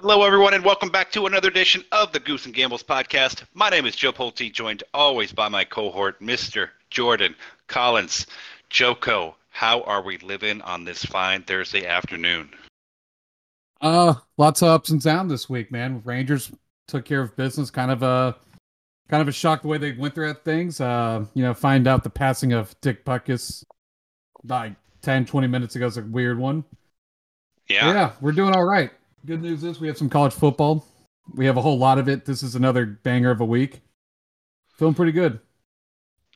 Hello, everyone, and welcome back to another edition of the Goose and Gambles podcast. My name is Joe Pulte, joined always by my cohort, Mr. Jordan Collins. Joko, how are we living on this fine Thursday afternoon? Lots of ups and downs this week, man. Rangers took care of business, kind of a shock the way they went through things. Find out the passing of Dick Butkus like 10, 20 minutes ago is a weird one. Yeah, we're doing all right. Good news is we have some college football. We have a whole lot of it. This is another banger of a week. Feeling pretty good.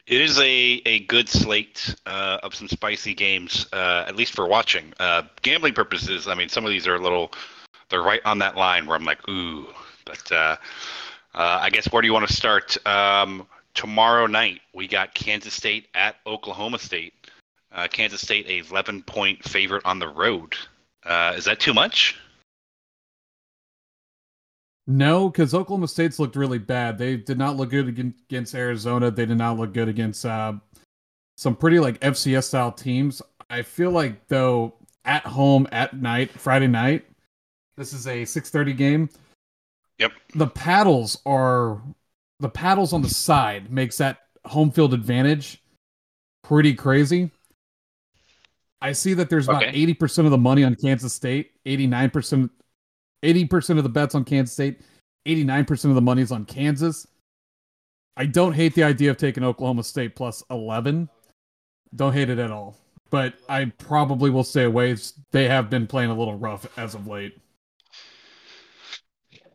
It is a good slate of some spicy games, at least for watching. Gambling purposes, I mean, some of these are they're right on that line where I'm like, ooh. But I guess where do you want to start? Tomorrow night, we got Kansas State at Oklahoma State. Kansas State, a 11-point favorite on the road. Is that too much? No, because Oklahoma State's looked really bad. They did not look good against Arizona. They did not look good against some pretty FCS-style teams. I feel like, though, at home, at night, Friday night, this is a 6:30 game. Yep. The paddles on the side makes that home field advantage pretty crazy. I see that there's about 80% of the money on Kansas State, 80% of the bets on Kansas State, 89% of the money is on Kansas. I don't hate the idea of taking Oklahoma State plus 11. Don't hate it at all. But I probably will stay away. They have been playing a little rough as of late.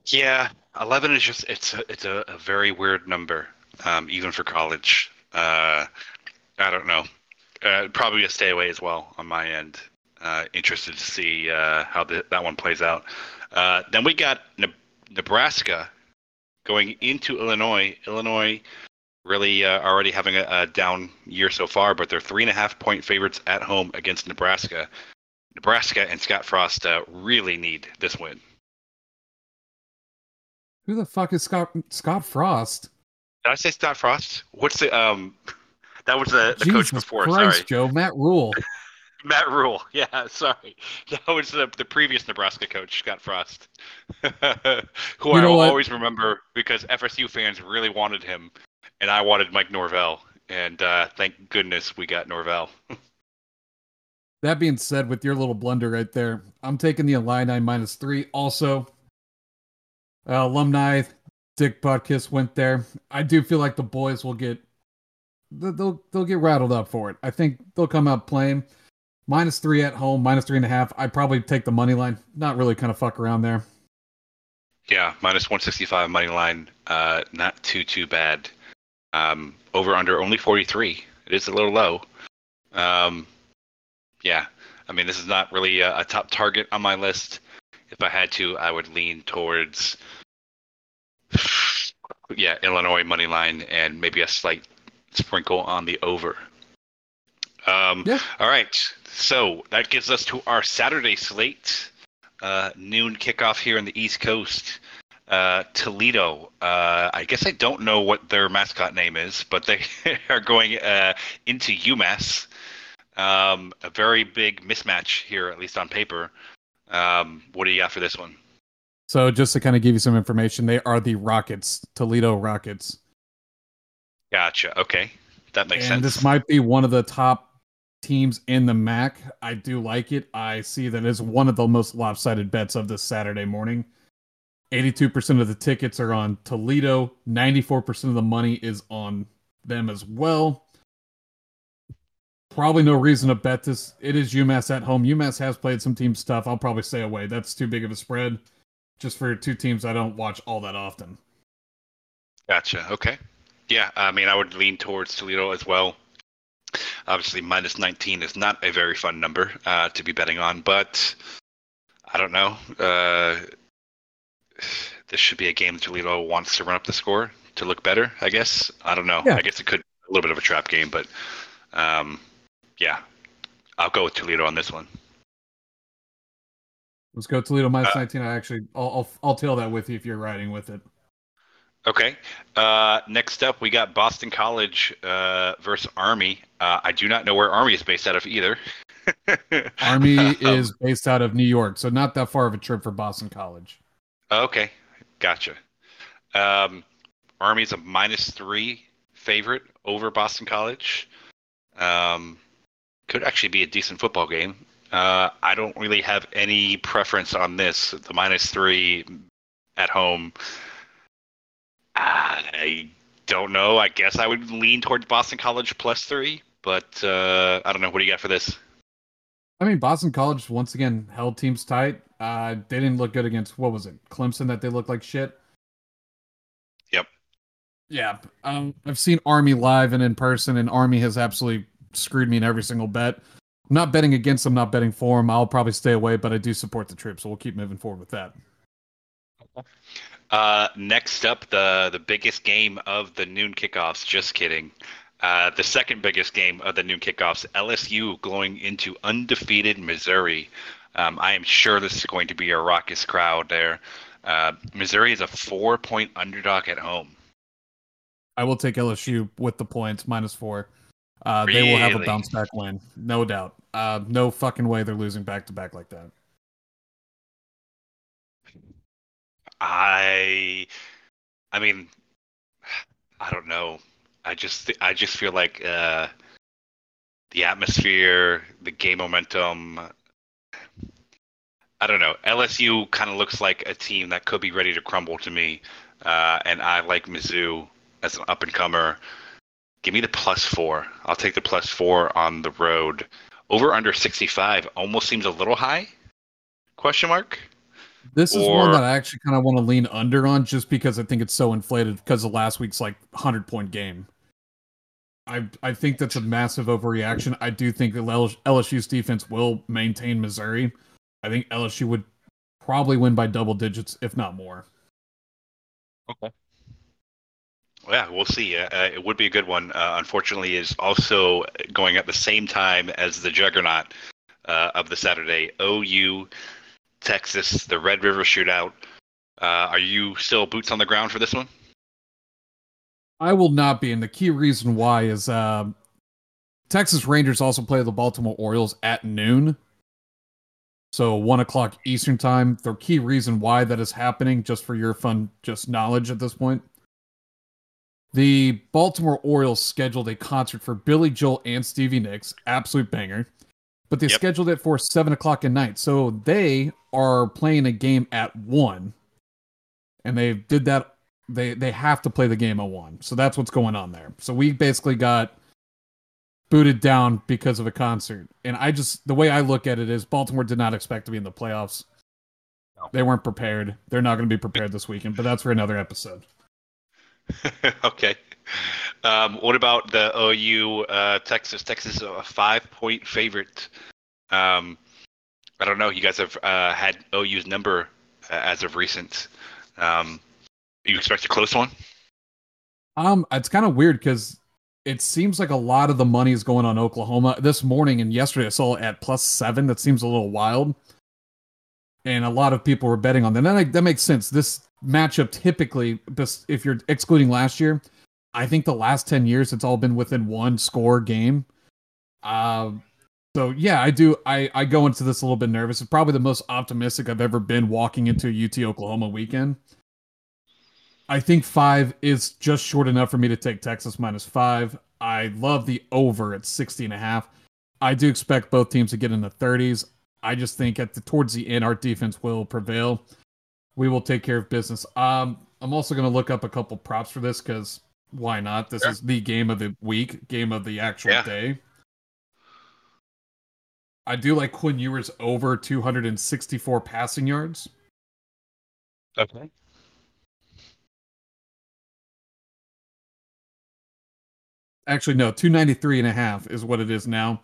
Yeah, 11 is just it's a very weird number, even for college. I don't know. Probably a stay away as well on my end. Interested to see how that one plays out. Then we got Nebraska going into Illinois. Illinois really already having a down year so far, but they're 3.5-point favorites at home against Nebraska. Nebraska and Scott Frost really need this win. Who the fuck is Scott Frost? Did I say Scott Frost? What's the that was the coach before. Christ, sorry, Joe. Matt Rule. Matt Rule. Yeah, sorry. That was the previous Nebraska coach, Scott Frost, who I will always remember because FSU fans really wanted him, and I wanted Mike Norvell, and thank goodness we got Norvell. That being said, with your little blunder right there, I'm taking the Illini -3. Also, alumni Dick Butkus went there. I do feel like the boys will get they'll get rattled up for it. I think they'll come out playing. -3 at home, -3.5. I'd probably take the money line. Not really kind of fuck around there. Yeah, -165 money line. Not too bad. Over under only 43. It is a little low. Yeah, I mean this is not really a top target on my list. If I had to, I would lean towards Illinois money line and maybe a slight sprinkle on the over. All right, so that gives us to our Saturday slate, noon kickoff here in the East Coast, Toledo. I guess I don't know what their mascot name is, but they are going into UMass. A very big mismatch here, at least on paper. What do you got for this one? So just to kind of give you some information, they are the Rockets, Toledo Rockets. Gotcha, okay. That makes sense. And this might be one of the top teams in the MAC. I do like it. I see that as one of the most lopsided bets of this Saturday morning. 82% of the tickets are on Toledo. 94% of the money is on them as well. Probably no reason to bet this. It is UMass at home. UMass has played some team stuff. I'll probably stay away. That's too big of a spread. Just for two teams I don't watch all that often. Gotcha. Okay. Yeah, I mean, I would lean towards Toledo as well. Obviously, -19 is not a very fun number to be betting on, but I don't know. This should be a game Toledo wants to run up the score to look better, I guess. I don't know. Yeah. I guess it could be a little bit of a trap game, but I'll go with Toledo on this one. Let's go Toledo -19. I'll tail that with you if you're riding with it. Okay. Next up, we got Boston College versus Army. I do not know where Army is based out of either. Army is based out of New York, so not that far of a trip for Boston College. Okay, gotcha. Army's a -3 favorite over Boston College. Could actually be a decent football game. I don't really have any preference on this. The -3 at home. I don't know. I guess I would lean towards Boston College +3, but I don't know. What do you got for this? I mean, Boston College, once again, held teams tight. They didn't look good against, what was it, Clemson, that they looked like shit? Yep. Yeah. I've seen Army live and in person, and Army has absolutely screwed me in every single bet. I'm not betting against them, not betting for them. I'll probably stay away, but I do support the trip, so we'll keep moving forward with that. Next up, the biggest game of the noon kickoffs. Just kidding. The second biggest game of the noon kickoffs, LSU going into undefeated Missouri. I am sure this is going to be a raucous crowd there. Missouri is a 4-point underdog at home. I will take LSU with the points, -4. Really? They will have a bounce back win, no doubt. No fucking way they're losing back to back like that. I mean, I don't know. I just feel like the atmosphere, the game momentum. I don't know. LSU kind of looks like a team that could be ready to crumble to me, and I like Mizzou as an up and comer. Give me the +4. I'll take the +4 on the road. Over under 65 almost seems a little high. Question mark. This is one that I actually kind of want to lean under on just because I think it's so inflated because of last week's like 100-point game. I think that's a massive overreaction. I do think that LSU's defense will maintain Missouri. I think LSU would probably win by double digits, if not more. Okay. Yeah, we'll see. It would be a good one. Unfortunately, it's also going at the same time as the juggernaut of the Saturday. OU Texas, the Red River Shootout. Are you still boots on the ground for this one? I will not be, and the key reason why is Texas Rangers also play the Baltimore Orioles at noon, so 1 o'clock Eastern time. The key reason why that is happening, just for your fun, just knowledge at this point, the Baltimore Orioles scheduled a concert for Billy Joel and Stevie Nicks, absolute banger. But they scheduled it for 7 o'clock at night. So they are playing a game at 1. And they did that. They have to play the game at 1. So that's what's going on there. So we basically got booted down because of a concert. And I just, the way I look at it is Baltimore did not expect to be in the playoffs. No. They weren't prepared. They're not going to be prepared this weekend. But that's for another episode. Okay. What about the OU Texas? Texas is a 5-point favorite. I don't know. You guys have had OU's number as of recent. You expect a close one? It's kind of weird because it seems like a lot of the money is going on Oklahoma. This morning and yesterday I saw it at +7. That seems a little wild. And a lot of people were betting on that. And that makes sense. This matchup typically, if you're excluding last year, I think the last 10 years, it's all been within 1-score game. So, yeah, I do. I go into this a little bit nervous. It's probably the most optimistic I've ever been walking into a UT Oklahoma weekend. I think 5 is just short enough for me to take Texas -5. I love the over at 60.5. I do expect both teams to get in the 30s. I just think towards the end, our defense will prevail. We will take care of business. I'm also going to look up a couple props for this because why not? This is the game of the week, game of the actual day. I do like Quinn Ewers over 264 passing yards. Okay. Actually, no, 293.5 is what it is now.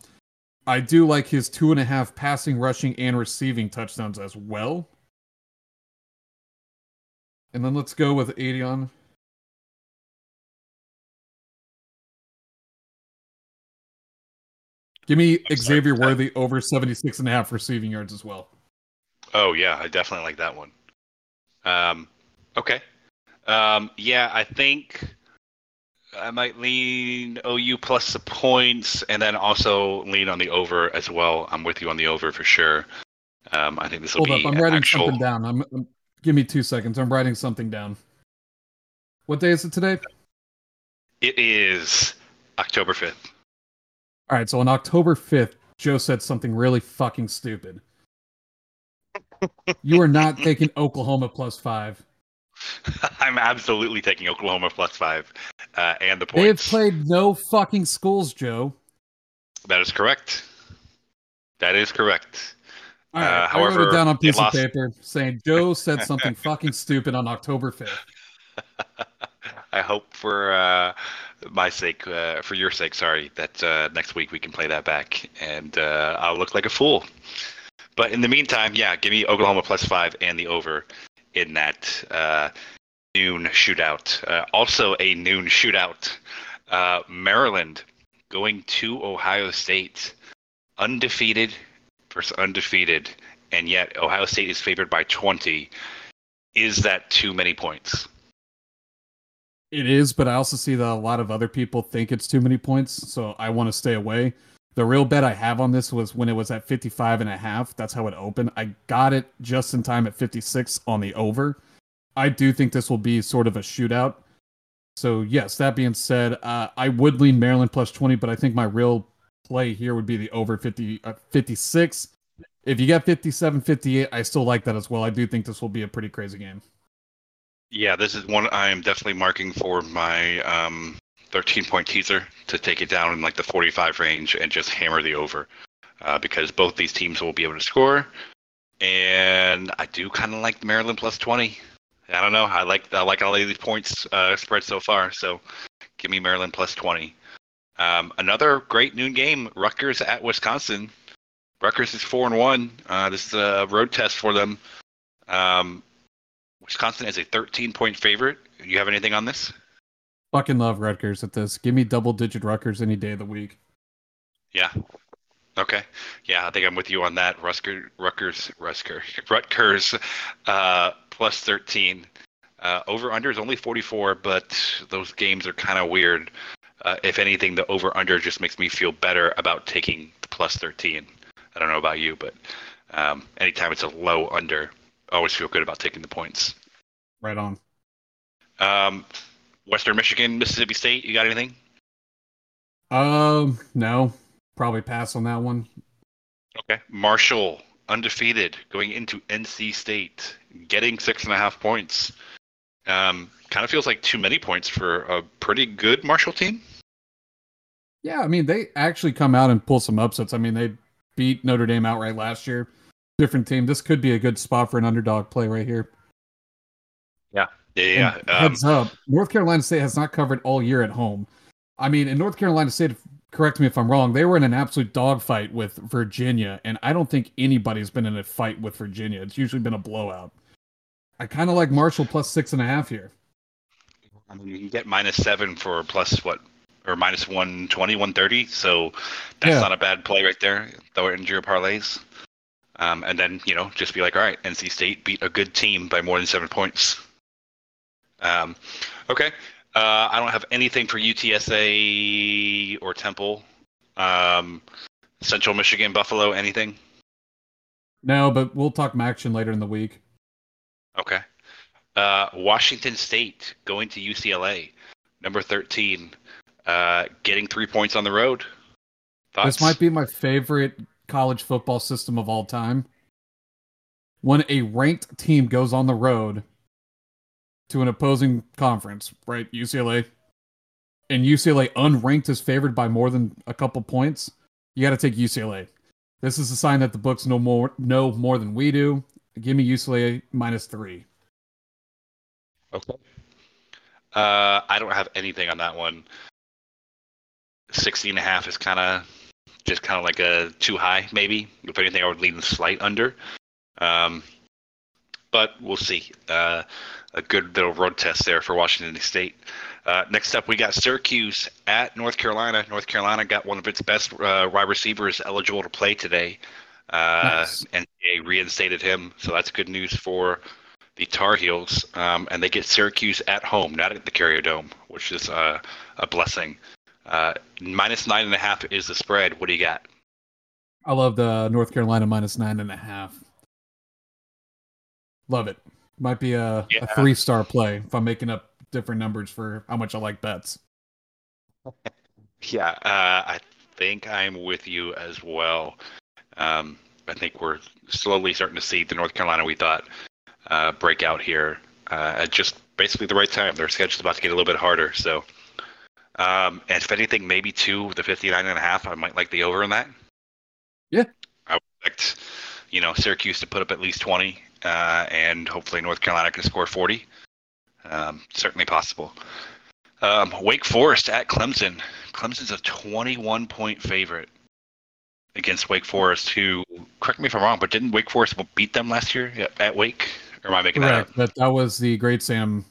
I do like his 2.5 passing, rushing, and receiving touchdowns as well. And then let's go with Adion. Give me Xavier Worthy over 76.5 receiving yards as well. Oh, yeah. I definitely like that one. Okay. Yeah, I think I might lean OU plus the points, and then also lean on the over as well. I'm with you on the over for sure. I think this will be. Hold up, I'm writing something down. Give me 2 seconds. I'm writing something down. What day is it today? It is October 5th. All right, so on October 5th, Joe said something really fucking stupid. You are not taking Oklahoma plus 5. I'm absolutely taking Oklahoma plus 5 and the points. They have played no fucking schools, Joe. That is correct. That is correct. All right, however, I wrote it down on a piece of paper saying Joe said something fucking stupid on October 5th. I hope for my sake, for your sake, sorry, that next week we can play that back and I'll look like a fool. But in the meantime, yeah, give me Oklahoma plus 5 and the over in that noon shootout. Also a noon shootout. Maryland going to Ohio State, undefeated versus undefeated, and yet Ohio State is favored by 20. Is that too many points? It is, but I also see that a lot of other people think it's too many points, so I want to stay away. The real bet I have on this was when it was at 55.5. That's how it opened. I got it just in time at 56 on the over. I do think this will be sort of a shootout. So, yes, that being said, I would lean Maryland plus 20, but I think my real play here would be the over 56. If you get 57, 58, I still like that as well. I do think this will be a pretty crazy game. Yeah, this is one I am definitely marking for my 13-point teaser to take it down in like the 45 range and just hammer the over because both these teams will be able to score. And I do kind of like Maryland plus 20. I don't know. I like all of these points spread so far. So give me Maryland plus 20. Another great noon game, Rutgers at Wisconsin. Rutgers is 4-1. This is a road test for them. Wisconsin is a 13-point favorite. Do you have anything on this? Fucking love Rutgers at this. Give me double-digit Rutgers any day of the week. Yeah. Okay. Yeah, I think I'm with you on that. Rutgers plus 13. Over-under is only 44, but those games are kind of weird. If anything, the over-under just makes me feel better about taking the plus 13. I don't know about you, but anytime it's a low-under, always feel good about taking the points. Right on. Western Michigan, Mississippi State, you got anything? No. Probably pass on that one. Okay. Marshall, undefeated, going into NC State, getting 6.5 points. Kind of feels like too many points for a pretty good Marshall team. Yeah, I mean, they actually come out and pull some upsets. I mean, they beat Notre Dame outright last year. Different team. This could be a good spot for an underdog play right here. Yeah. Heads up, North Carolina State has not covered all year at home. I mean, in North Carolina State, correct me if I'm wrong, they were in an absolute dogfight with Virginia, and I don't think anybody's been in a fight with Virginia. It's usually been a blowout. I kind of like Marshall plus 6.5 here. I mean, you can get minus 7 for plus what? Or minus 120, 130. So that's not a bad play right there. Throw it into your parlays. And then, you know, just be like, all right, NC State beat a good team by more than 7 points. Okay. I don't have anything for UTSA or Temple. Central Michigan, Buffalo, anything? No, but we'll talk Maction later in the week. Okay. Washington State going to UCLA, number 13, getting 3 points on the road. Thoughts? This might be my favorite college football system of all time. When a ranked team goes on the road to an opposing conference, right? UCLA. And UCLA unranked is favored by more than a couple points. You got to take UCLA. This is a sign that the books know more than we do. Give me UCLA minus 3. Okay. I don't have anything on that one. 16.5 is kind of like a too high, maybe. If anything, I would lean the slight under. But we'll see. A good little road test there for Washington State. Next up, we got Syracuse at North Carolina. North Carolina got one of its best wide receivers eligible to play today. Nice. And they reinstated him, so that's good news for the Tar Heels, and they get Syracuse at home, not at the Carrier Dome, which is a blessing. -9.5 is the spread. What do you got? I love the North Carolina -9.5. Love it. Might be a 3-star play if I'm making up different numbers for how much I like bets. Yeah, I think I'm with you as well. I think we're slowly starting to see the North Carolina we thought break out here at just basically the right time. Their schedule's about to get a little bit harder. So, and if anything, maybe 2, the 59.5, I might like the over on that. Yeah. I would expect, Syracuse to put up at least 20, and hopefully North Carolina can score 40. Certainly possible. Wake Forest at Clemson. Clemson's a 21-point favorite against Wake Forest, who, correct me if I'm wrong, but didn't Wake Forest beat them last year at Wake? Or am I making that up? That was the great Sam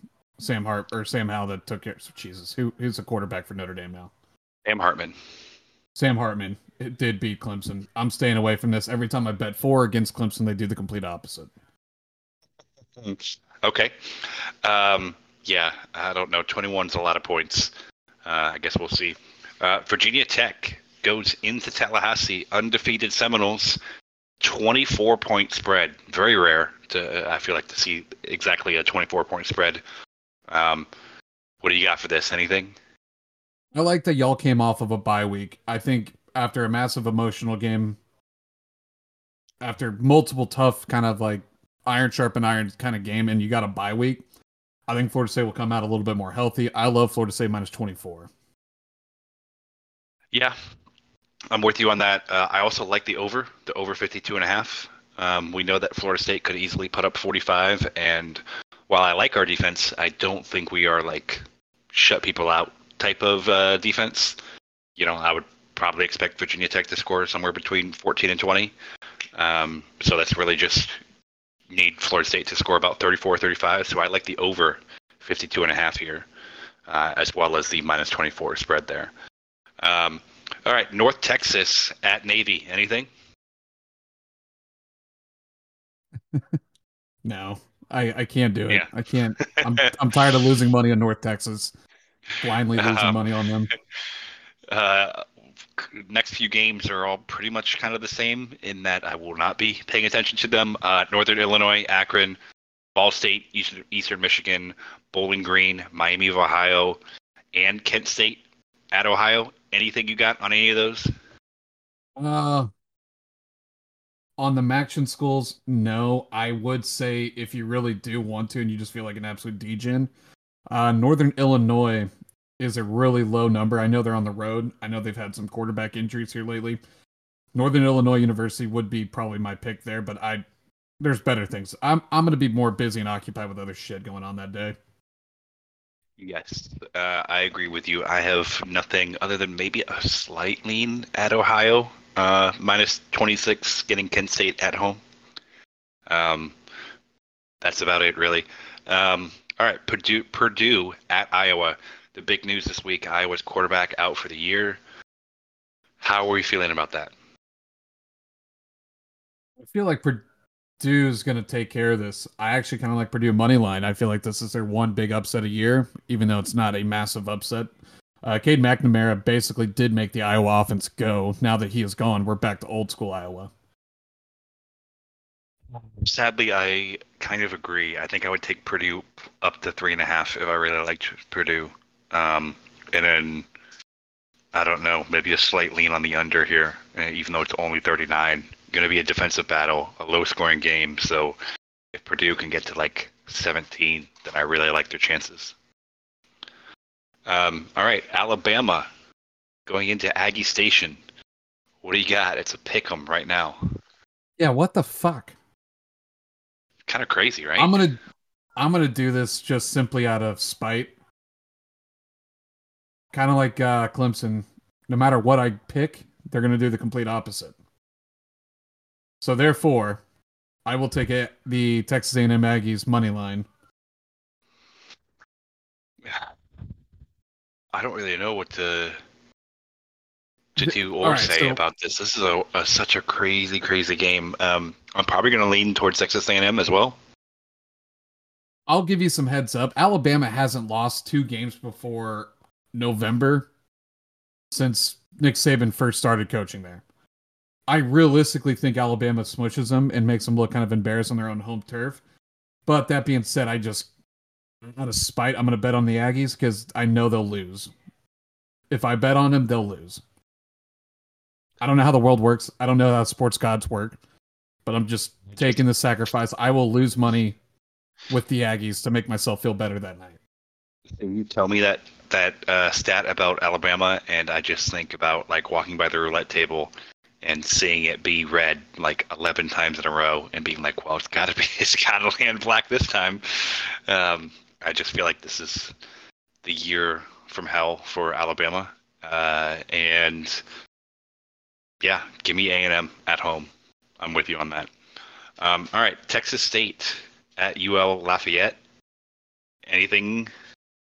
Hart or Sam Howell that took care. Jesus, who's the quarterback for Notre Dame now? Sam Hartman did beat Clemson. I'm staying away from this. Every time I bet 4 against Clemson, they do the complete opposite. Okay. Yeah, I don't know. 21's a lot of points. I guess we'll see. Virginia Tech goes into Tallahassee, undefeated Seminoles, 24-point spread. Very rare, I feel like, to see exactly a 24-point spread. What do you got for this? Anything? I like that y'all came off of a bye week. I think after a massive emotional game, after multiple tough kind of like iron sharpen iron kind of game, and you got a bye week, I think Florida State will come out a little bit more healthy. I love Florida State -24. Yeah, I'm with you on that. I also like the over 52.5. We know that Florida State could easily put up 45, and while I like our defense, I don't think we are like shut people out type of defense. I would probably expect Virginia Tech to score somewhere between 14 and 20. So that's really just need Florida State to score about 34, 35. So I like the over 52.5 here, as well as the -24 spread there. All right, North Texas at Navy. Anything? No, I can't do it. Yeah. I can't. I'm tired of losing money on North Texas. Blindly losing money on them. Next few games are all pretty much kind of the same in that I will not be paying attention to them. Northern Illinois, Akron, Ball State, Eastern Michigan, Bowling Green, Miami of Ohio, and Kent State at Ohio. Anything you got on any of those? On the MACtion schools, no. I would say if you really do want to and you just feel like an absolute degen, Northern Illinois is a really low number. I know they're on the road. I know they've had some quarterback injuries here lately. Northern Illinois University would be probably my pick there, but there's better things. I'm going to be more busy and occupied with other shit going on that day. Yes, I agree with you. I have nothing other than maybe a slight lean at Ohio, -26, getting Kent State at home. That's about it, really. All right, Purdue at Iowa. The big news this week, Iowa's quarterback out for the year. How are you feeling about that? I feel like Purdue's going to take care of this. I actually kind of like Purdue money line. I feel like this is their one big upset a year, even though it's not a massive upset. Cade McNamara basically did make the Iowa offense go. Now that he is gone, we're back to old school Iowa. Sadly, I kind of agree. I think I would take Purdue up to 3.5 if I really liked Purdue. And then, I don't know, maybe a slight lean on the under here, even though it's only 39. Going to be a defensive battle, a low-scoring game. So if Purdue can get to, 17, then I really like their chances. All right, Alabama going into Aggie Station. What do you got? It's a pick-em right now. Yeah, what the fuck? Kind of crazy, right? I'm gonna do this just simply out of spite. Kind of like Clemson. No matter what I pick, they're gonna do the complete opposite. So therefore, I will take the Texas A&M Aggies money line. I don't really know what to do or say about this. This is such a crazy, crazy game. I'm probably going to lean towards Texas A&M as well. I'll give you some heads up. Alabama hasn't lost two games before November since Nick Saban first started coaching there. I realistically think Alabama smushes them and makes them look kind of embarrassed on their own home turf. But that being said, I just, out of spite, I'm going to bet on the Aggies because I know they'll lose. If I bet on them, they'll lose. I don't know how the world works. I don't know how sports gods work. But I'm just taking the sacrifice. I will lose money with the Aggies to make myself feel better that night. You tell me that stat about Alabama, and I just think about like walking by the roulette table and seeing it be red like 11 times in a row, and being like, "Well, it's gotta land black this time." I just feel like this is the year from hell for Alabama, and yeah, give me A&M at home. I'm with you on that. All right, Texas State at UL Lafayette. Anything?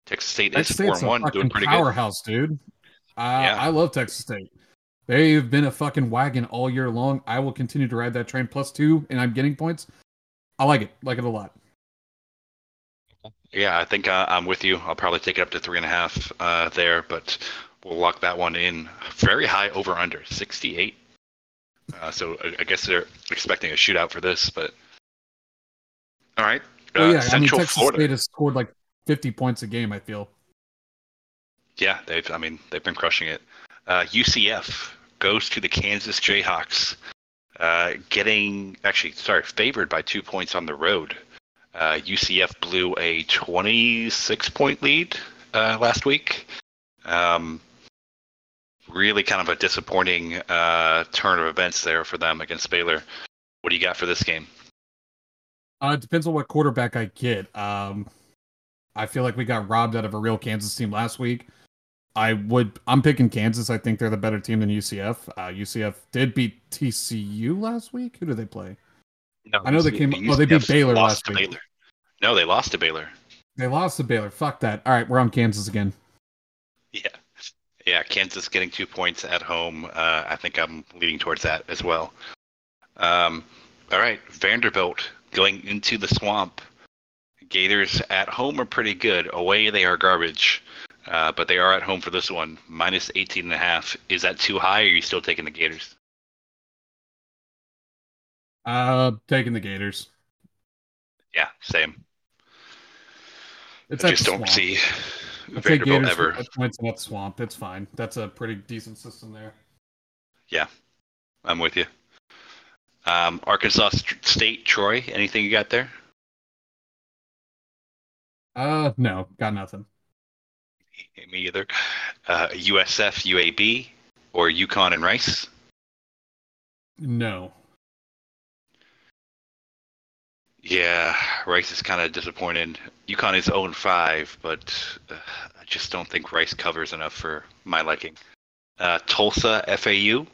Texas State is 4-1, doing pretty good. Powerhouse, dude. Yeah. I love Texas State. They've been a fucking wagon all year long. I will continue to ride that train. +2, and I'm getting points. I like it a lot. Yeah, I think I'm with you. I'll probably take it up to 3.5 there, but we'll lock that one in. Very high over/under, 68. So I guess they're expecting a shootout for this, but all right. Central Texas Florida. State has scored like 50 points a game, I feel. Yeah, they've been crushing it. UCF goes to the Kansas Jayhawks, favored by 2 points on the road. UCF blew a 26-point lead last week. Really kind of a disappointing turn of events there for them against Baylor. What do you got for this game? It depends on what quarterback I get. I feel like we got robbed out of a real Kansas team last week. I'm picking Kansas. I think they're the better team than UCF. UCF did beat TCU last week. Who did they play? No, I know they came. Oh, they beat Baylor last week. Baylor. No, they lost to Baylor. Fuck that. All right, we're on Kansas again. Yeah. Kansas getting 2 points at home. I think I'm leaning towards that as well. All right, Vanderbilt going into the swamp. Gators at home are pretty good. Away they are garbage. But they are at home for this one. Minus 18.5. Is that too high, or are you still taking the Gators? Taking the Gators. Yeah, same. I just don't see Vanderbilt ever. That's swamp. It's fine. That's a pretty decent system there. Yeah, I'm with you. Arkansas State, Troy, anything you got there? No, got nothing. Me either. USF, UAB, or UConn and Rice? No. Yeah, Rice is kind of disappointed. UConn is 0-5, but I just don't think Rice covers enough for my liking. Tulsa, FAU?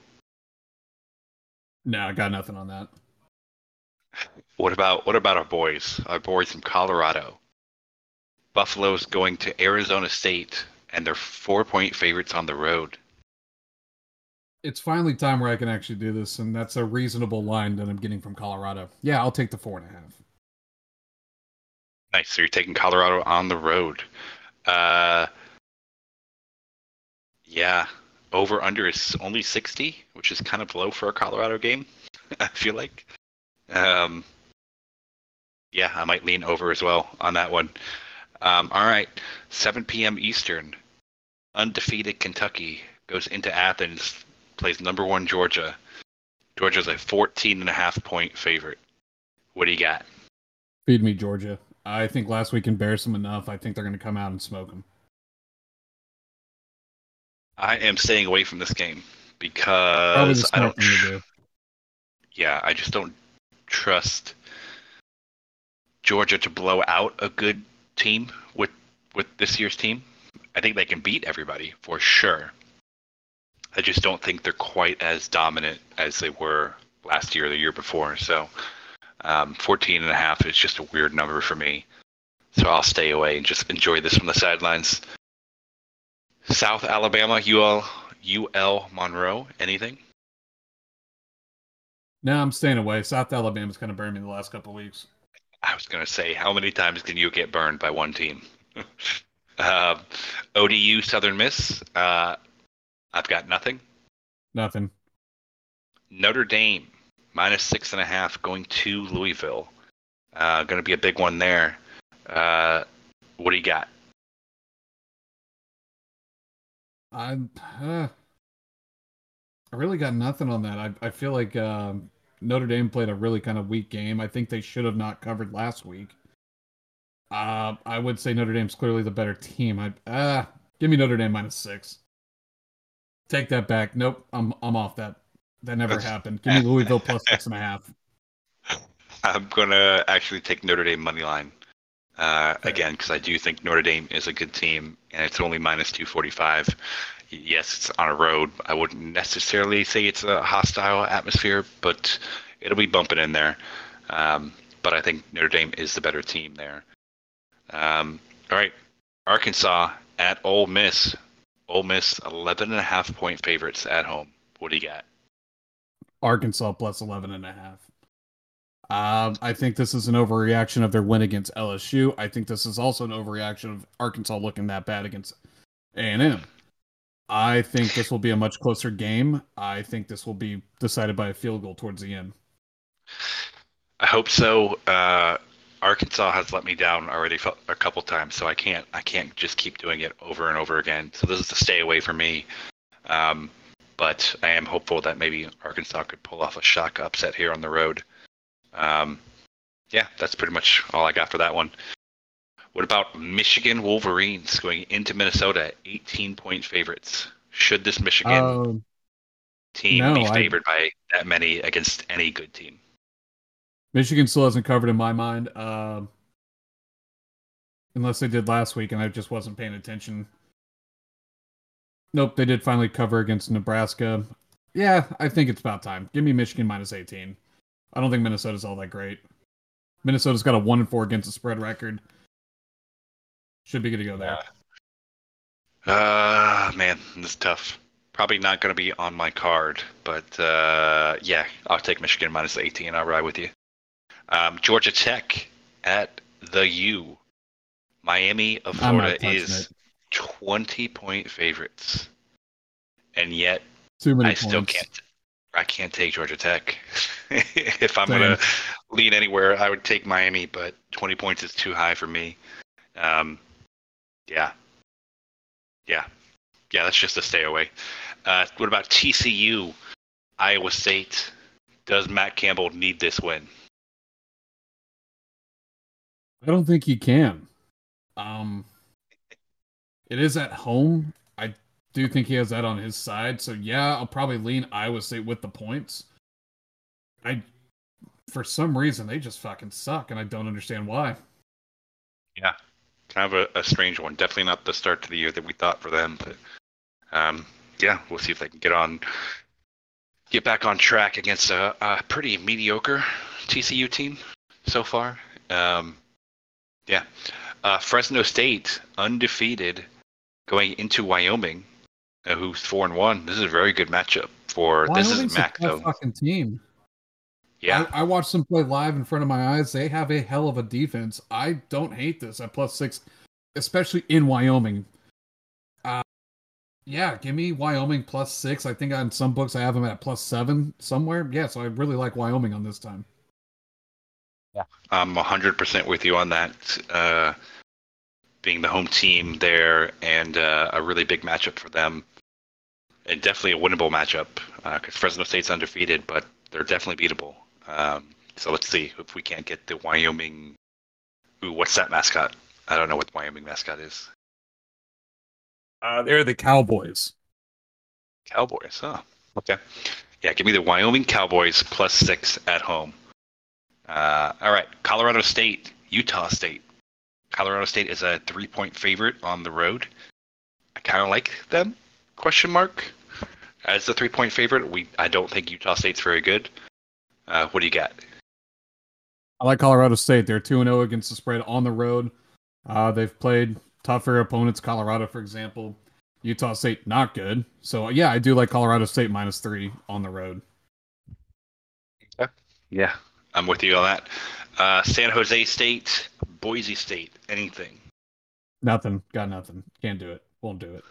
No, I got nothing on that. What about our boys? Our boys from Colorado. Buffalo's going to Arizona State, and they're 4-point favorites on the road. It's finally time where I can actually do this, and that's a reasonable line that I'm getting from Colorado. Yeah, I'll take the 4.5. Nice. So you're taking Colorado on the road. Yeah. Over under is only 60, which is kind of low for a Colorado game, I feel like. Yeah, I might lean over as well on that one. All right, 7 p.m. Eastern, undefeated Kentucky goes into Athens, plays number 1 Georgia. Georgia's a 14.5-point favorite. What do you got? Feed me, Georgia. I think last week embarrassed them enough. I think they're going to come out and smoke them. I am staying away from this game because I don't. Yeah, I just don't trust Georgia to blow out a good team with this year's team. I think they can beat everybody for sure. I just don't think they're quite as dominant as they were last year or the year before. So 14.5 is just a weird number for me. So I'll stay away and just enjoy this from the sidelines. South Alabama, UL Monroe, anything? No, I'm staying away. South Alabama's kind of burned me the last couple of weeks. I was going to say, how many times can you get burned by one team? ODU, Southern Miss. I've got nothing. Nothing. Notre Dame, -6.5, going to Louisville. Going to be a big one there. What do you got? I really got nothing on that. I feel like Notre Dame played a really kind of weak game. I think they should have not covered last week. I would say Notre Dame's clearly the better team. Give me Notre Dame -6. Take that back. Nope, I'm off that. That never happened. Give me Louisville +6.5. I'm gonna actually take Notre Dame money line again because I do think Notre Dame is a good team, and it's only -245. Yes, it's on a road. I wouldn't necessarily say it's a hostile atmosphere, but it'll be bumping in there. But I think Notre Dame is the better team there. All right, Arkansas at Ole Miss. Ole Miss, 11.5 point favorites at home. What do you got? Arkansas +11.5. I think this is an overreaction of their win against LSU. I think this is also an overreaction of Arkansas looking that bad against A&M. I think this will be a much closer game. I think this will be decided by a field goal towards the end. I hope so. Arkansas has let me down already a couple times, so I can't just keep doing it over and over again. So this is a stay away for me. But I am hopeful that maybe Arkansas could pull off a shock upset here on the road. Yeah, that's pretty much all I got for that one. What about Michigan Wolverines going into Minnesota, 18-point favorites? Should this Michigan team be favored by that many against any good team? Michigan still hasn't covered in my mind, unless they did last week, and I just wasn't paying attention. Nope, they did finally cover against Nebraska. Yeah, I think it's about time. Give me Michigan -18. I don't think Minnesota's all that great. Minnesota's got a 1-4 against the spread record. Should be good to go there. Man, this is tough. Probably not going to be on my card, but yeah, I'll take Michigan -18. I'll ride with you. Georgia Tech at the U. Miami of Florida is 20-point favorites, and yet still can't. I can't take Georgia Tech. If I'm going to lean anywhere, I would take Miami, but 20 points is too high for me. Yeah, that's just a stay away. What about TCU, Iowa State? Does Matt Campbell need this win? I don't think he can. It is at home. I do think he has that on his side. So, yeah, I'll probably lean Iowa State with the points. For some reason, they just fucking suck, and I don't understand why. Yeah. Kind of a strange one. Definitely not the start to the year that we thought for them, but yeah, we'll see if they can get back on track against a pretty mediocre TCU team so far. Fresno State undefeated going into Wyoming, who's 4-1. This is a very good matchup for Wyoming's this is Mac though. Fucking team. Yeah, I watched them play live in front of my eyes. They have a hell of a defense. I don't hate this at +6, especially in Wyoming. Yeah, give me Wyoming +6. I think on some books I have them at +7 somewhere. Yeah, so I really like Wyoming on this time. Yeah, I'm 100% with you on that. Being the home team there and a really big matchup for them, and definitely a winnable matchup because Fresno State's undefeated, but they're definitely beatable. So let's see if we can't get the Wyoming. Ooh, what's that mascot? I don't know what the Wyoming mascot is. They're the Cowboys. Cowboys, huh? Okay. Yeah, give me the Wyoming Cowboys +6 at home. All right, Colorado State, Utah State. Colorado State is a 3-point favorite on the road. I kind of like them, ? As the 3-point favorite, I don't think Utah State's very good. What do you got? I like Colorado State. They're 2-0 against the spread on the road. They've played tougher opponents, Colorado, for example. Utah State, not good. So, yeah, I do like Colorado State -3 on the road. Yeah, I'm with you on that. San Jose State, Boise State, anything? Nothing. Got nothing. Can't do it. Won't do it.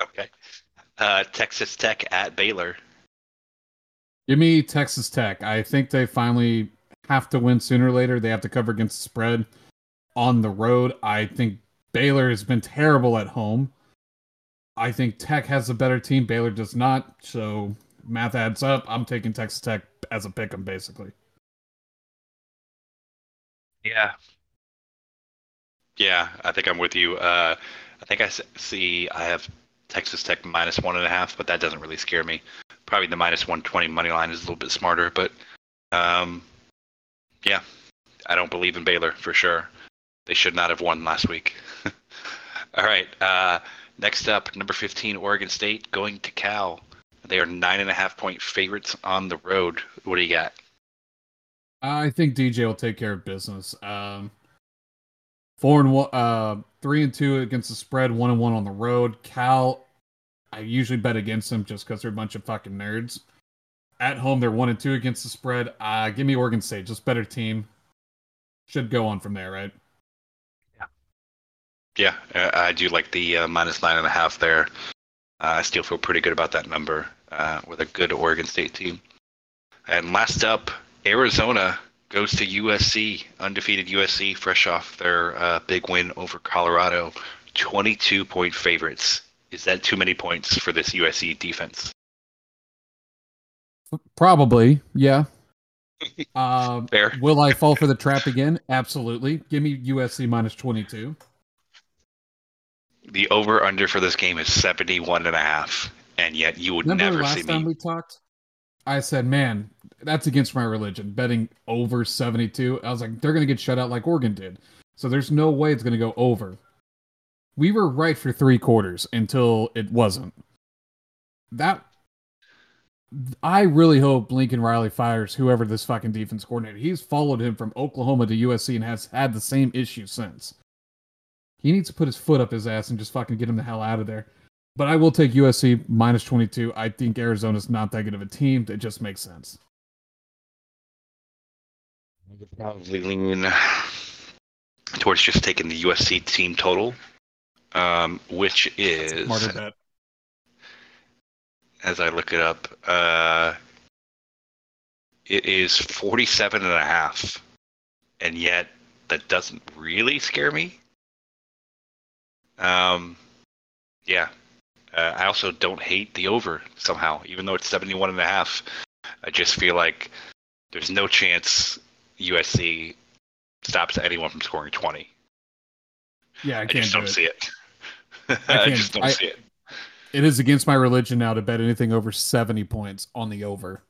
Okay. Texas Tech at Baylor. Give me Texas Tech. I think they finally have to win sooner or later. They have to cover against the spread on the road. I think Baylor has been terrible at home. I think Tech has a better team. Baylor does not. So math adds up. I'm taking Texas Tech as a pick 'em, basically. Yeah. Yeah, I think I'm with you. I think I have Texas Tech -1.5, but that doesn't really scare me. Probably the -120 money line is a little bit smarter, but yeah, I don't believe in Baylor for sure. They should not have won last week. All right, next up, number 15, Oregon State going to Cal. They are 9.5-point favorites on the road. What do you got? I think DJ will take care of business. 4-1, 3-2 against the spread, 1-1 on the road. Cal, I usually bet against them just because they're a bunch of fucking nerds. At home, they're 1-2 against the spread. Give me Oregon State, just better team. Should go on from there, right? Yeah, I do like the -9.5 there. I still feel pretty good about that number with a good Oregon State team. And last up, Arizona goes to USC, undefeated USC, fresh off their big win over Colorado. 22-point favorites. Is that too many points for this USC defense? Probably, yeah. Fair. Will I fall for the trap again? Absolutely. Give me USC -22. The over/under for this game is 71.5, and yet you would never see me. Remember last time we talked, I said, "Man, that's against my religion." Betting over 72, I was like, "They're going to get shut out like Oregon did." So there's no way it's going to go over. We were right for three quarters until it wasn't. I really hope Lincoln Riley fires whoever this fucking defense coordinator. He's followed him from Oklahoma to USC and has had the same issue since. He needs to put his foot up his ass and just fucking get him the hell out of there. But I will take USC -22. I think Arizona's not that good of a team. It just makes sense. I would probably lean towards just taking the USC team total, which is... That's a smarter bet. As I look it up, it is 47.5. And yet, that doesn't really scare me. Yeah. I also don't hate the over somehow, even though it's 71.5. I just feel like there's no chance USC stops anyone from scoring 20. Yeah, I just don't see it. I just don't see it. It is against my religion now to bet anything over 70 points on the over.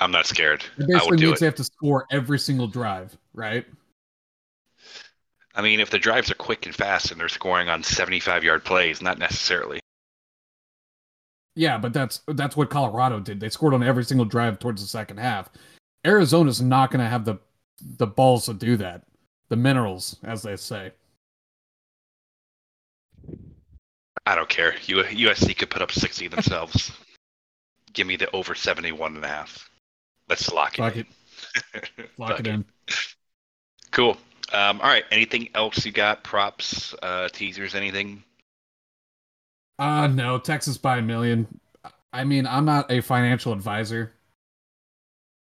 I'm not scared. It basically means they have to score every single drive, right? I mean, if the drives are quick and fast and they're scoring on 75-yard plays, not necessarily. Yeah, but that's what Colorado did. They scored on every single drive towards the second half. Arizona's not going to have the balls to do that. The minerals, as they say. I don't care. USC could put up 60 themselves. Give me the over 71.5. Let's lock it in. Lock it in. Cool. All right. Anything else you got? Props, teasers, anything? No. Texas by $1 million. I mean, I'm not a financial advisor,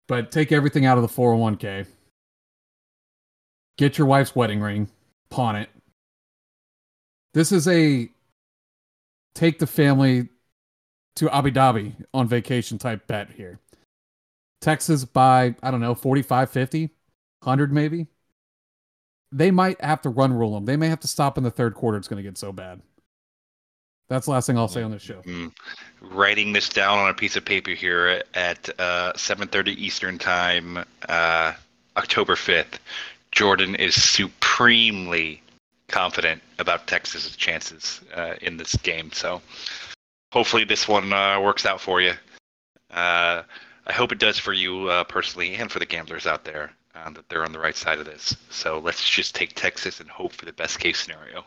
but take everything out of the 401k. Get your wife's wedding ring. Pawn it. This is a take the family to Abu Dhabi on vacation type bet here. Texas by, I don't know, 45, 50, 100 maybe. They might have to run rule them. They may have to stop in the third quarter. It's going to get so bad. That's the last thing I'll say on this show. Mm-hmm. Writing this down on a piece of paper here at 7:30 Eastern time, October 5th. Jordan is supremely confident about Texas's chances in this game. So hopefully this one works out for you. I hope it does for you personally and for the gamblers out there. That they're on the right side of this. So let's just take Texas and hope for the best case scenario.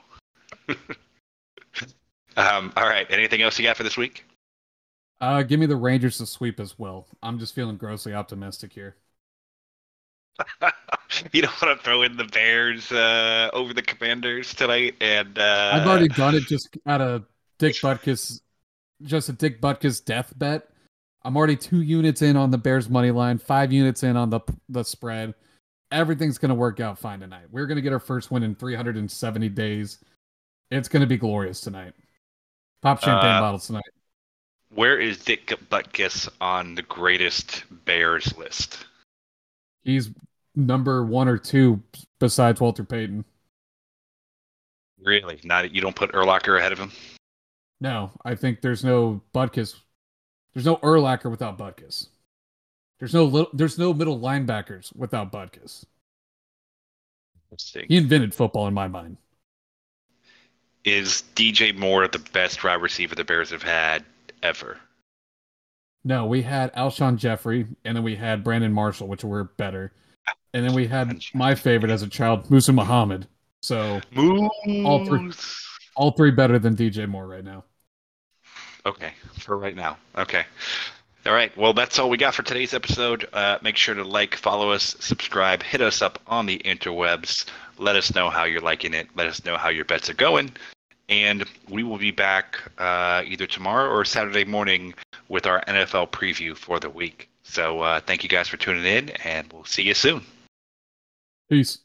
All right. Anything else you got for this week? Give me the Rangers to sweep as well. I'm just feeling grossly optimistic here. You don't want to throw in the Bears over the Commanders tonight, and I've already done it just out of Dick Butkus, just a Dick Butkus death bet. I'm already 2 units in on the Bears money line, 5 units in on the spread. Everything's going to work out fine tonight. We're going to get our first win in 370 days. It's going to be glorious tonight. Pop champagne bottles tonight. Where is Dick Butkus on the greatest Bears list? He's number 1 or 2 besides Walter Payton. Really? Not you don't put Urlacher ahead of him? No, I think there's no Butkus. There's no Urlacher without Butkus. There's no middle linebackers without Butkus. He invented football in my mind. Is DJ Moore the best wide receiver the Bears have had ever? No, we had Alshon Jeffrey, and then we had Brandon Marshall, which were better. And then we had my favorite as a child, Musa Muhammad. So all three better than DJ Moore right now. Okay, for right now. Okay. All right, well, that's all we got for today's episode. Make sure to like, follow us, subscribe, hit us up on the interwebs. Let us know how you're liking it. Let us know how your bets are going. And we will be back either tomorrow or Saturday morning with our NFL preview for the week. So thank you guys for tuning in, and we'll see you soon. Peace.